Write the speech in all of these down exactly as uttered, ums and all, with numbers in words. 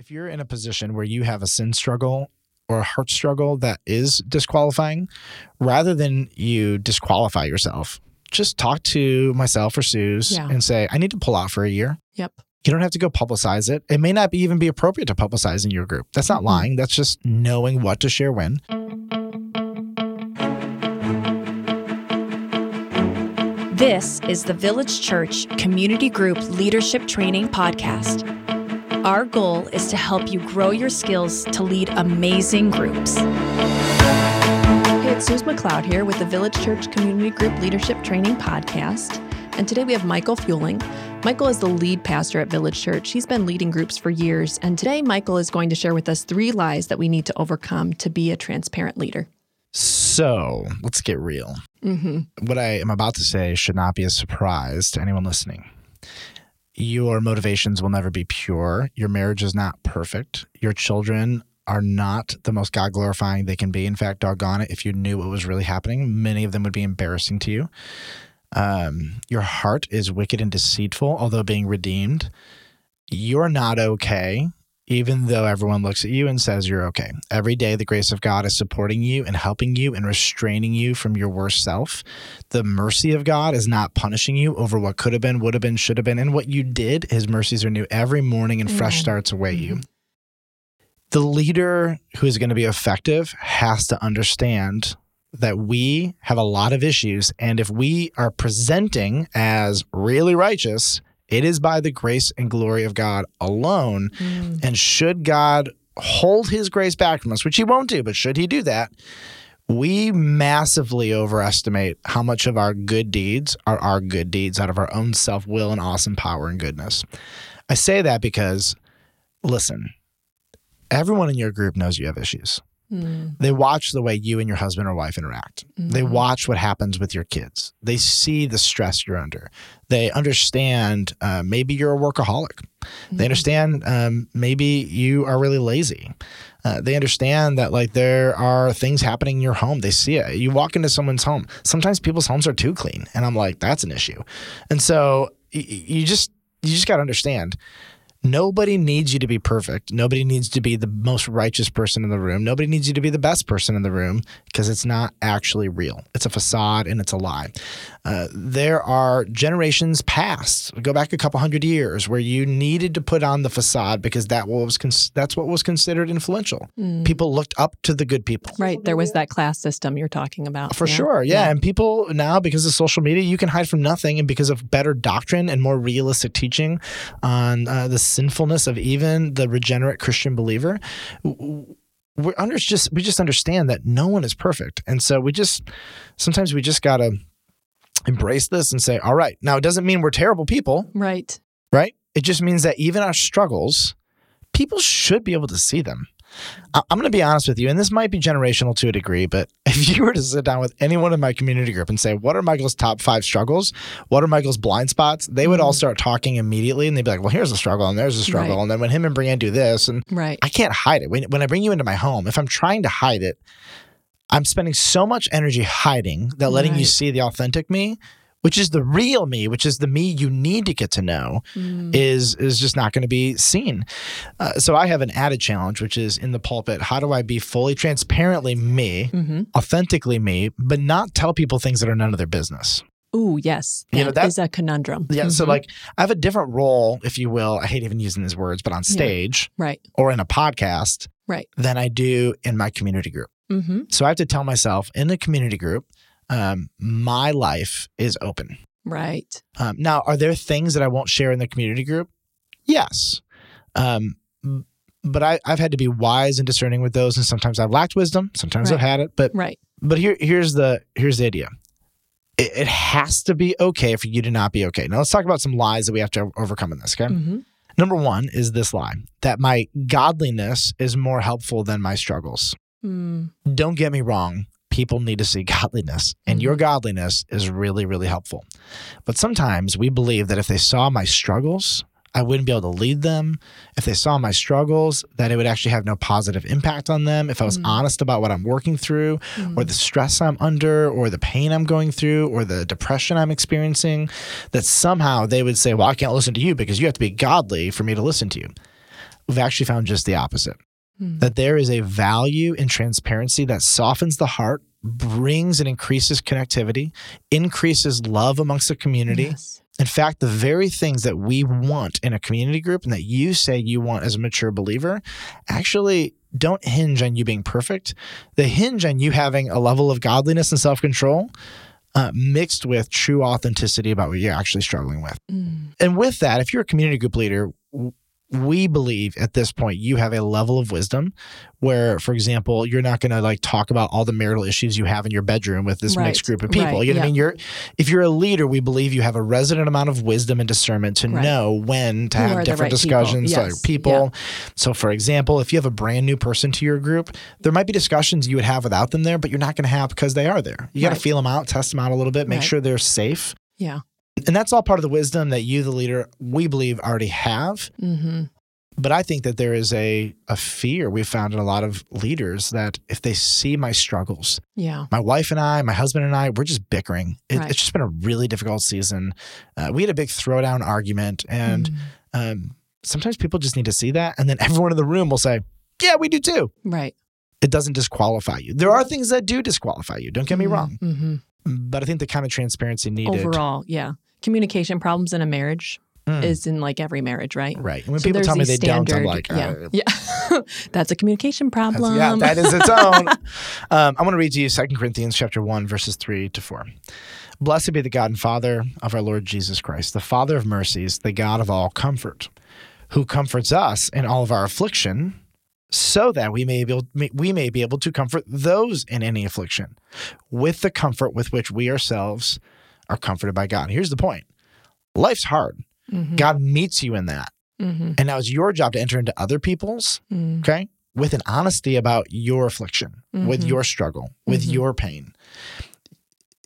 If you're in a position where you have a sin struggle or a heart struggle that is disqualifying, rather than you disqualify yourself, just talk to myself or Suze yeah. and say, I need to pull out for a year. Yep. You don't have to go publicize it. It may not be even be appropriate to publicize in your group. That's not lying. That's just knowing what to share when. This is the Village Church Community Group Leadership Training Podcast. Our goal is to help you grow your skills to lead amazing groups. Hey, it's Susan McLeod here with the Village Church Community Group Leadership Training Podcast. And today we have Michael Fueling. Michael is the lead pastor at Village Church. He's been leading groups for years. And today Michael is going to share with us three lies that we need to overcome to be a transparent leader. So let's get real. Mm-hmm. What I am about to say should not be a surprise to anyone listening. Your motivations will never be pure. Your marriage is not perfect. Your children are not the most God-glorifying they can be. In fact, doggone it, if you knew what was really happening, many of them would be embarrassing to you. Um, your heart is wicked and deceitful, although being redeemed. You're not okay, even though everyone looks at you and says you're okay. Every day, the grace of God is supporting you and helping you and restraining you from your worst self. The mercy of God is not punishing you over what could have been, would have been, should have been, and what you did. His mercies are new every morning and yeah. fresh starts await you. The leader who is going to be effective has to understand that we have a lot of issues. And if we are presenting as really righteous, it is by the grace and glory of God alone. Mm. And should God hold his grace back from us, which he won't do, but should he do that, we massively overestimate how much of our good deeds are our good deeds out of our own self-will and awesome power and goodness. I say that because, listen, everyone in your group knows you have issues. Mm. They watch the way you and your husband or wife interact. Mm. They watch what happens with your kids. They see the stress you're under. They understand uh, maybe you're a workaholic. Mm. They understand um, maybe you are really lazy. Uh, they understand that like there are things happening in your home. They see it. You walk into someone's home. Sometimes people's homes are too clean. And I'm like, that's an issue. And so y- you just you just got to understand. Nobody needs you to be perfect. Nobody needs to be the most righteous person in the room. Nobody needs you to be the best person in the room because it's not actually real. It's a facade and it's a lie. Uh, there are generations past, go back a couple hundred years, where you needed to put on the facade because that was cons- that's what was considered influential. Mm. People looked up to the good people. Right. There was that class system you're talking about. For yeah. sure. Yeah. yeah. And people now, because of social media, you can hide from nothing. And because of better doctrine and more realistic teaching on uh, the sinfulness of even the regenerate Christian believer, we're under just we just understand that no one is perfect. And so we just sometimes we just gotta embrace this and say, all right, now it doesn't mean we're terrible people. Right. Right? It just means that even our struggles, people should be able to see them. I'm going to be honest with you, and this might be generational to a degree, but if you were to sit down with anyone in my community group and say, what are Michael's top five struggles? What are Michael's blind spots? They would mm-hmm. all start talking immediately, and they'd be like, well, here's a struggle, and there's a struggle. Right. And then when him and Brianne do this, and right. I can't hide it. When, when I bring you into my home, if I'm trying to hide it, I'm spending so much energy hiding that letting right. you see the authentic me, which is the real me, which is the me you need to get to know, mm. is is just not going to be seen. Uh, so I have an added challenge, which is in the pulpit, how do I be fully transparently me, mm-hmm. authentically me, but not tell people things that are none of their business? Ooh, yes. That, you know, that is a conundrum. Yeah. Mm-hmm. So like I have a different role, if you will, I hate even using these words, but on stage yeah. right. or in a podcast right. than I do in my community group. Mm-hmm. So I have to tell myself in the community group, Um, my life is open. Right. Um, now, are there things that I won't share in the community group? Yes. Um, but I, I've had to be wise and discerning with those. And sometimes I've lacked wisdom. Sometimes right. I've had it. But right. But here, here's the here's the idea. It, it has to be okay for you to not be okay. Now, let's talk about some lies that we have to overcome in this, okay? Mm-hmm. Number one is this lie, that my godliness is more helpful than my struggles. Mm. Don't get me wrong. People need to see godliness, and your godliness is really, really helpful. But sometimes we believe that if they saw my struggles, I wouldn't be able to lead them. If they saw my struggles, that it would actually have no positive impact on them. If I was mm. honest about what I'm working through mm. or the stress I'm under or the pain I'm going through or the depression I'm experiencing, that somehow they would say, well, I can't listen to you because you have to be godly for me to listen to you. we've actually found just the opposite. Mm. That there is a value in transparency that softens the heart, brings and increases connectivity, increases love amongst the community. Yes. In fact, the very things that we want in a community group and that you say you want as a mature believer actually don't hinge on you being perfect. They hinge on you having a level of godliness and self-control uh, mixed with true authenticity about what you're actually struggling with. Mm. And with that, if you're a community group leader, we believe at this point you have a level of wisdom where, for example, you're not going to like talk about all the marital issues you have in your bedroom with this right. mixed group of people. Right. You know yeah. what I mean? You're, if you're a leader, we believe you have a resident amount of wisdom and discernment to right. know when to Who have different right discussions people. Yes. like people. Yeah. So for example, if you have a brand new person to your group, there might be discussions you would have without them there, but you're not going to have because they are there. You got to right. feel them out, test them out a little bit, make right. sure they're safe. Yeah. And that's all part of the wisdom that you, the leader, we believe already have. Mm-hmm. But I think that there is a a fear we've found in a lot of leaders that if they see my struggles, yeah, my wife and I, my husband and I, we're just bickering. It, right. It's just been a really difficult season. Uh, we had a big throwdown argument. And mm. um, sometimes people just need to see that. And then everyone in the room will say, yeah, we do too. Right. It doesn't disqualify you. There are things that do disqualify you. Don't get mm-hmm. me wrong. Mm-hmm. But I think the kind of transparency needed. Overall, yeah. Communication problems in a marriage mm. is in like every marriage, right? Right. And when so people tell me they standard, don't, I'm like, yeah. Uh, yeah. That's a communication problem. Yeah, that is its own. um, I want to read to you Second Corinthians chapter one, verses three to four. Blessed be the God and Father of our Lord Jesus Christ, the Father of mercies, the God of all comfort, who comforts us in all of our affliction, so that we may be able, we may be able to comfort those in any affliction with the comfort with which we ourselves are comforted by God. Here's the point. Life's hard. Mm-hmm. God meets you in that. Mm-hmm. And now it's your job to enter into other people's, mm. okay, with an honesty about your affliction, mm-hmm. with your struggle, with mm-hmm. your pain.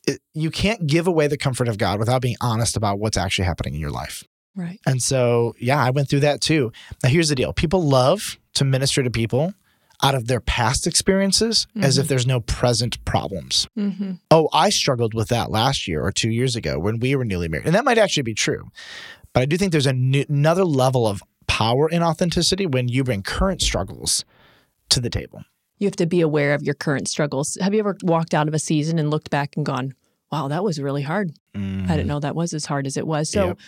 It, you can't give away the comfort of God without being honest about what's actually happening in your life. Right. And so, yeah, I went through that too. Now, here's the deal. People love to minister to people out of their past experiences mm-hmm. as if there's no present problems. Mm-hmm. Oh, I struggled with that last year or two years ago when we were newly married. And that might actually be true. But I do think there's a new, another level of power in authenticity when you bring current struggles to the table. You have to be aware of your current struggles. Have you ever walked out of a season and looked back and gone, wow, that was really hard. Mm-hmm. I didn't know that was as hard as it was. So yep.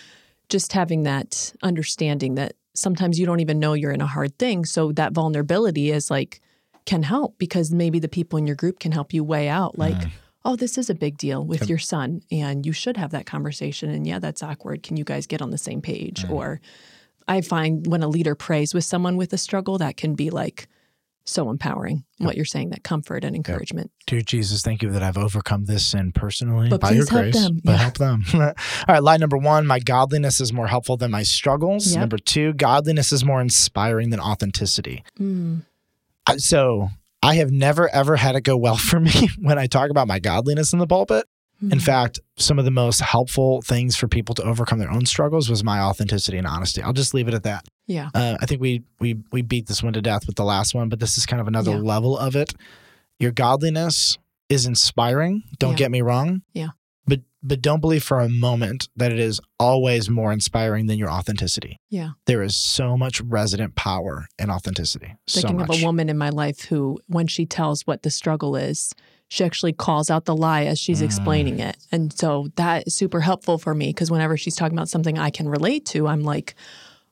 just having that understanding that sometimes you don't even know you're in a hard thing. So that vulnerability is like, can help because maybe the people in your group can help you weigh out like, mm. oh, this is a big deal with yep. your son and you should have that conversation. And yeah, that's awkward. Can you guys get on the same page? Mm. Or I find when a leader prays with someone with a struggle, that can be like so empowering yep. what you're saying, that comfort and encouragement. Yep. Dear Jesus, thank you that I've overcome this sin personally but by your help grace, them. But yeah. help them. All right, lie number one, my godliness is more helpful than my struggles. Yep. Number two, godliness is more inspiring than authenticity. Mm. So I have never, ever had it go well for me when I talk about my godliness in the pulpit. Mm-hmm. In fact, some of the most helpful things for people to overcome their own struggles was my authenticity and honesty. I'll just leave it at that. Yeah. Uh, I think we we we beat this one to death with the last one, but this is kind of another yeah. level of it. Your godliness is inspiring. Don't yeah. get me wrong. Yeah. But but don't believe for a moment that it is always more inspiring than your authenticity. Yeah. There is so much resident power in authenticity. Thinking so much. Of a woman in my life who, when she tells what the struggle is, she actually calls out the lie as she's explaining it. And so that is super helpful for me because whenever she's talking about something I can relate to, I'm like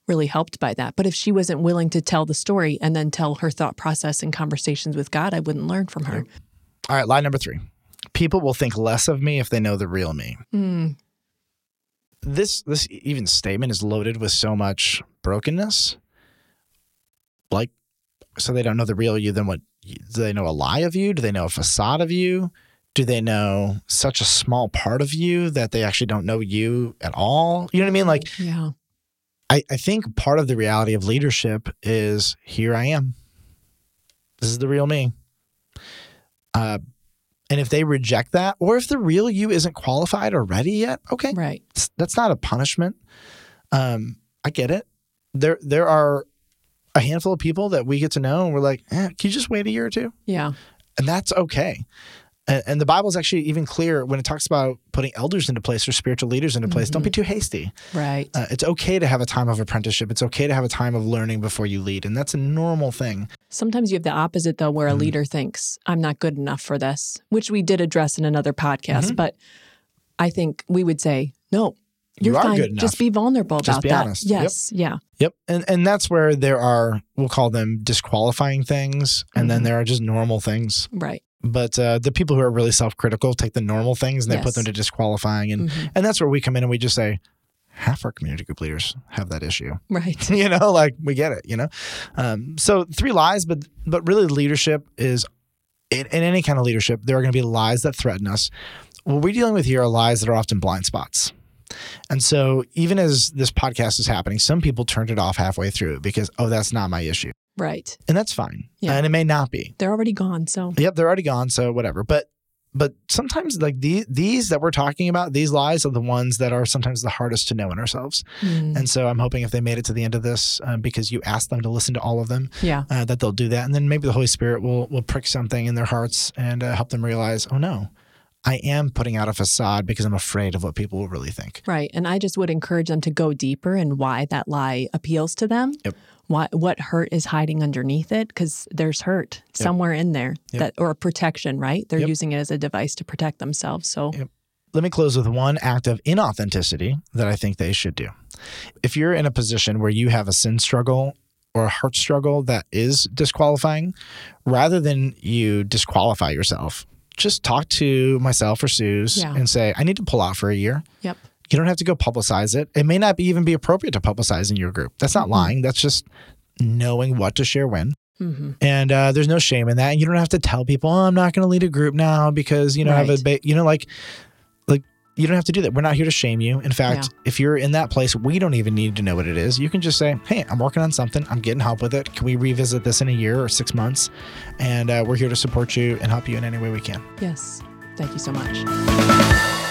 really helped by that. But if she wasn't willing to tell the story and then tell her thought process and conversations with God, I wouldn't learn from her. All right. Lie number three. People will think less of me if they know the real me. Mm. This, this even statement is loaded with so much brokenness. Like, so they don't know the real you, then what? Do they know a lie of you? Do they know a facade of you? Do they know such a small part of you that they actually don't know you at all? You know what I mean? Like, yeah. I, I think part of the reality of leadership is here I am. This is the real me. Uh, and if they reject that, or if the real you isn't qualified or ready yet, okay. Right. That's not a punishment. Um, I get it. There, there are a handful of people that we get to know and we're like, eh, can you just wait a year or two? Yeah. And that's okay. And, and the Bible is actually even clear when it talks about putting elders into place or spiritual leaders into place. Mm-hmm. Don't be too hasty. Right. Uh, it's okay to have a time of apprenticeship. It's okay to have a time of learning before you lead. And that's a normal thing. Sometimes you have the opposite, though, where a mm-hmm. leader thinks, I'm not good enough for this, which we did address in another podcast. Mm-hmm. But I think we would say, no, you're you are fine. Good enough. Just be vulnerable Just about be that. Honest. Yes. Yep. Yeah. Yep. And and that's where there are, we'll call them disqualifying things. And mm-hmm. then there are just normal things. Right. But uh, the people who are really self-critical take the normal things and they yes. put them to disqualifying. And, mm-hmm. and that's where we come in and we just say, half our community group leaders have that issue. Right. You know, like we get it, you know. Um, so three lies, but but really leadership is, in, in any kind of leadership, there are going to be lies that threaten us. What we're dealing with here are lies that are often blind spots. And so even as this podcast is happening, some people turned it off halfway through because, oh, that's not my issue. Right. And that's fine. Yeah. And it may not be. They're already gone, so. Yep, they're already gone, so whatever. But but sometimes like the, these that we're talking about, these lies are the ones that are sometimes the hardest to know in ourselves. Mm. And so I'm hoping if they made it to the end of this, uh, because you asked them to listen to all of them, yeah. uh, that they'll do that. And then maybe the Holy Spirit will will prick something in their hearts and uh, help them realize, oh no, I am putting out a facade because I'm afraid of what people will really think. Right. And I just would encourage them to go deeper in why that lie appeals to them. Yep. Why, what hurt is hiding underneath it? Because there's hurt yep. somewhere in there yep. that, or protection, right? They're yep. using it as a device to protect themselves. So yep. let me close with one act of inauthenticity that I think they should do. If you're in a position where you have a sin struggle or a heart struggle that is disqualifying, rather than you disqualify yourself, just talk to myself or Suze yeah. and say, I need to pull out for a year. Yep. You don't have to go publicize it. It may not be even be appropriate to publicize in your group. That's not mm-hmm. lying. That's just knowing what to share when. Mm-hmm. And uh, there's no shame in that. And you don't have to tell people, oh, I'm not going to lead a group now because, you know, right. I have a, ba-. you know, like, like you don't have to do that. We're not here to shame you. In fact, yeah. if you're in that place, we don't even need to know what it is. You can just say, hey, I'm working on something. I'm getting help with it. Can we revisit this in a year or six months? And uh, we're here to support you and help you in any way we can. Yes. Thank you so much.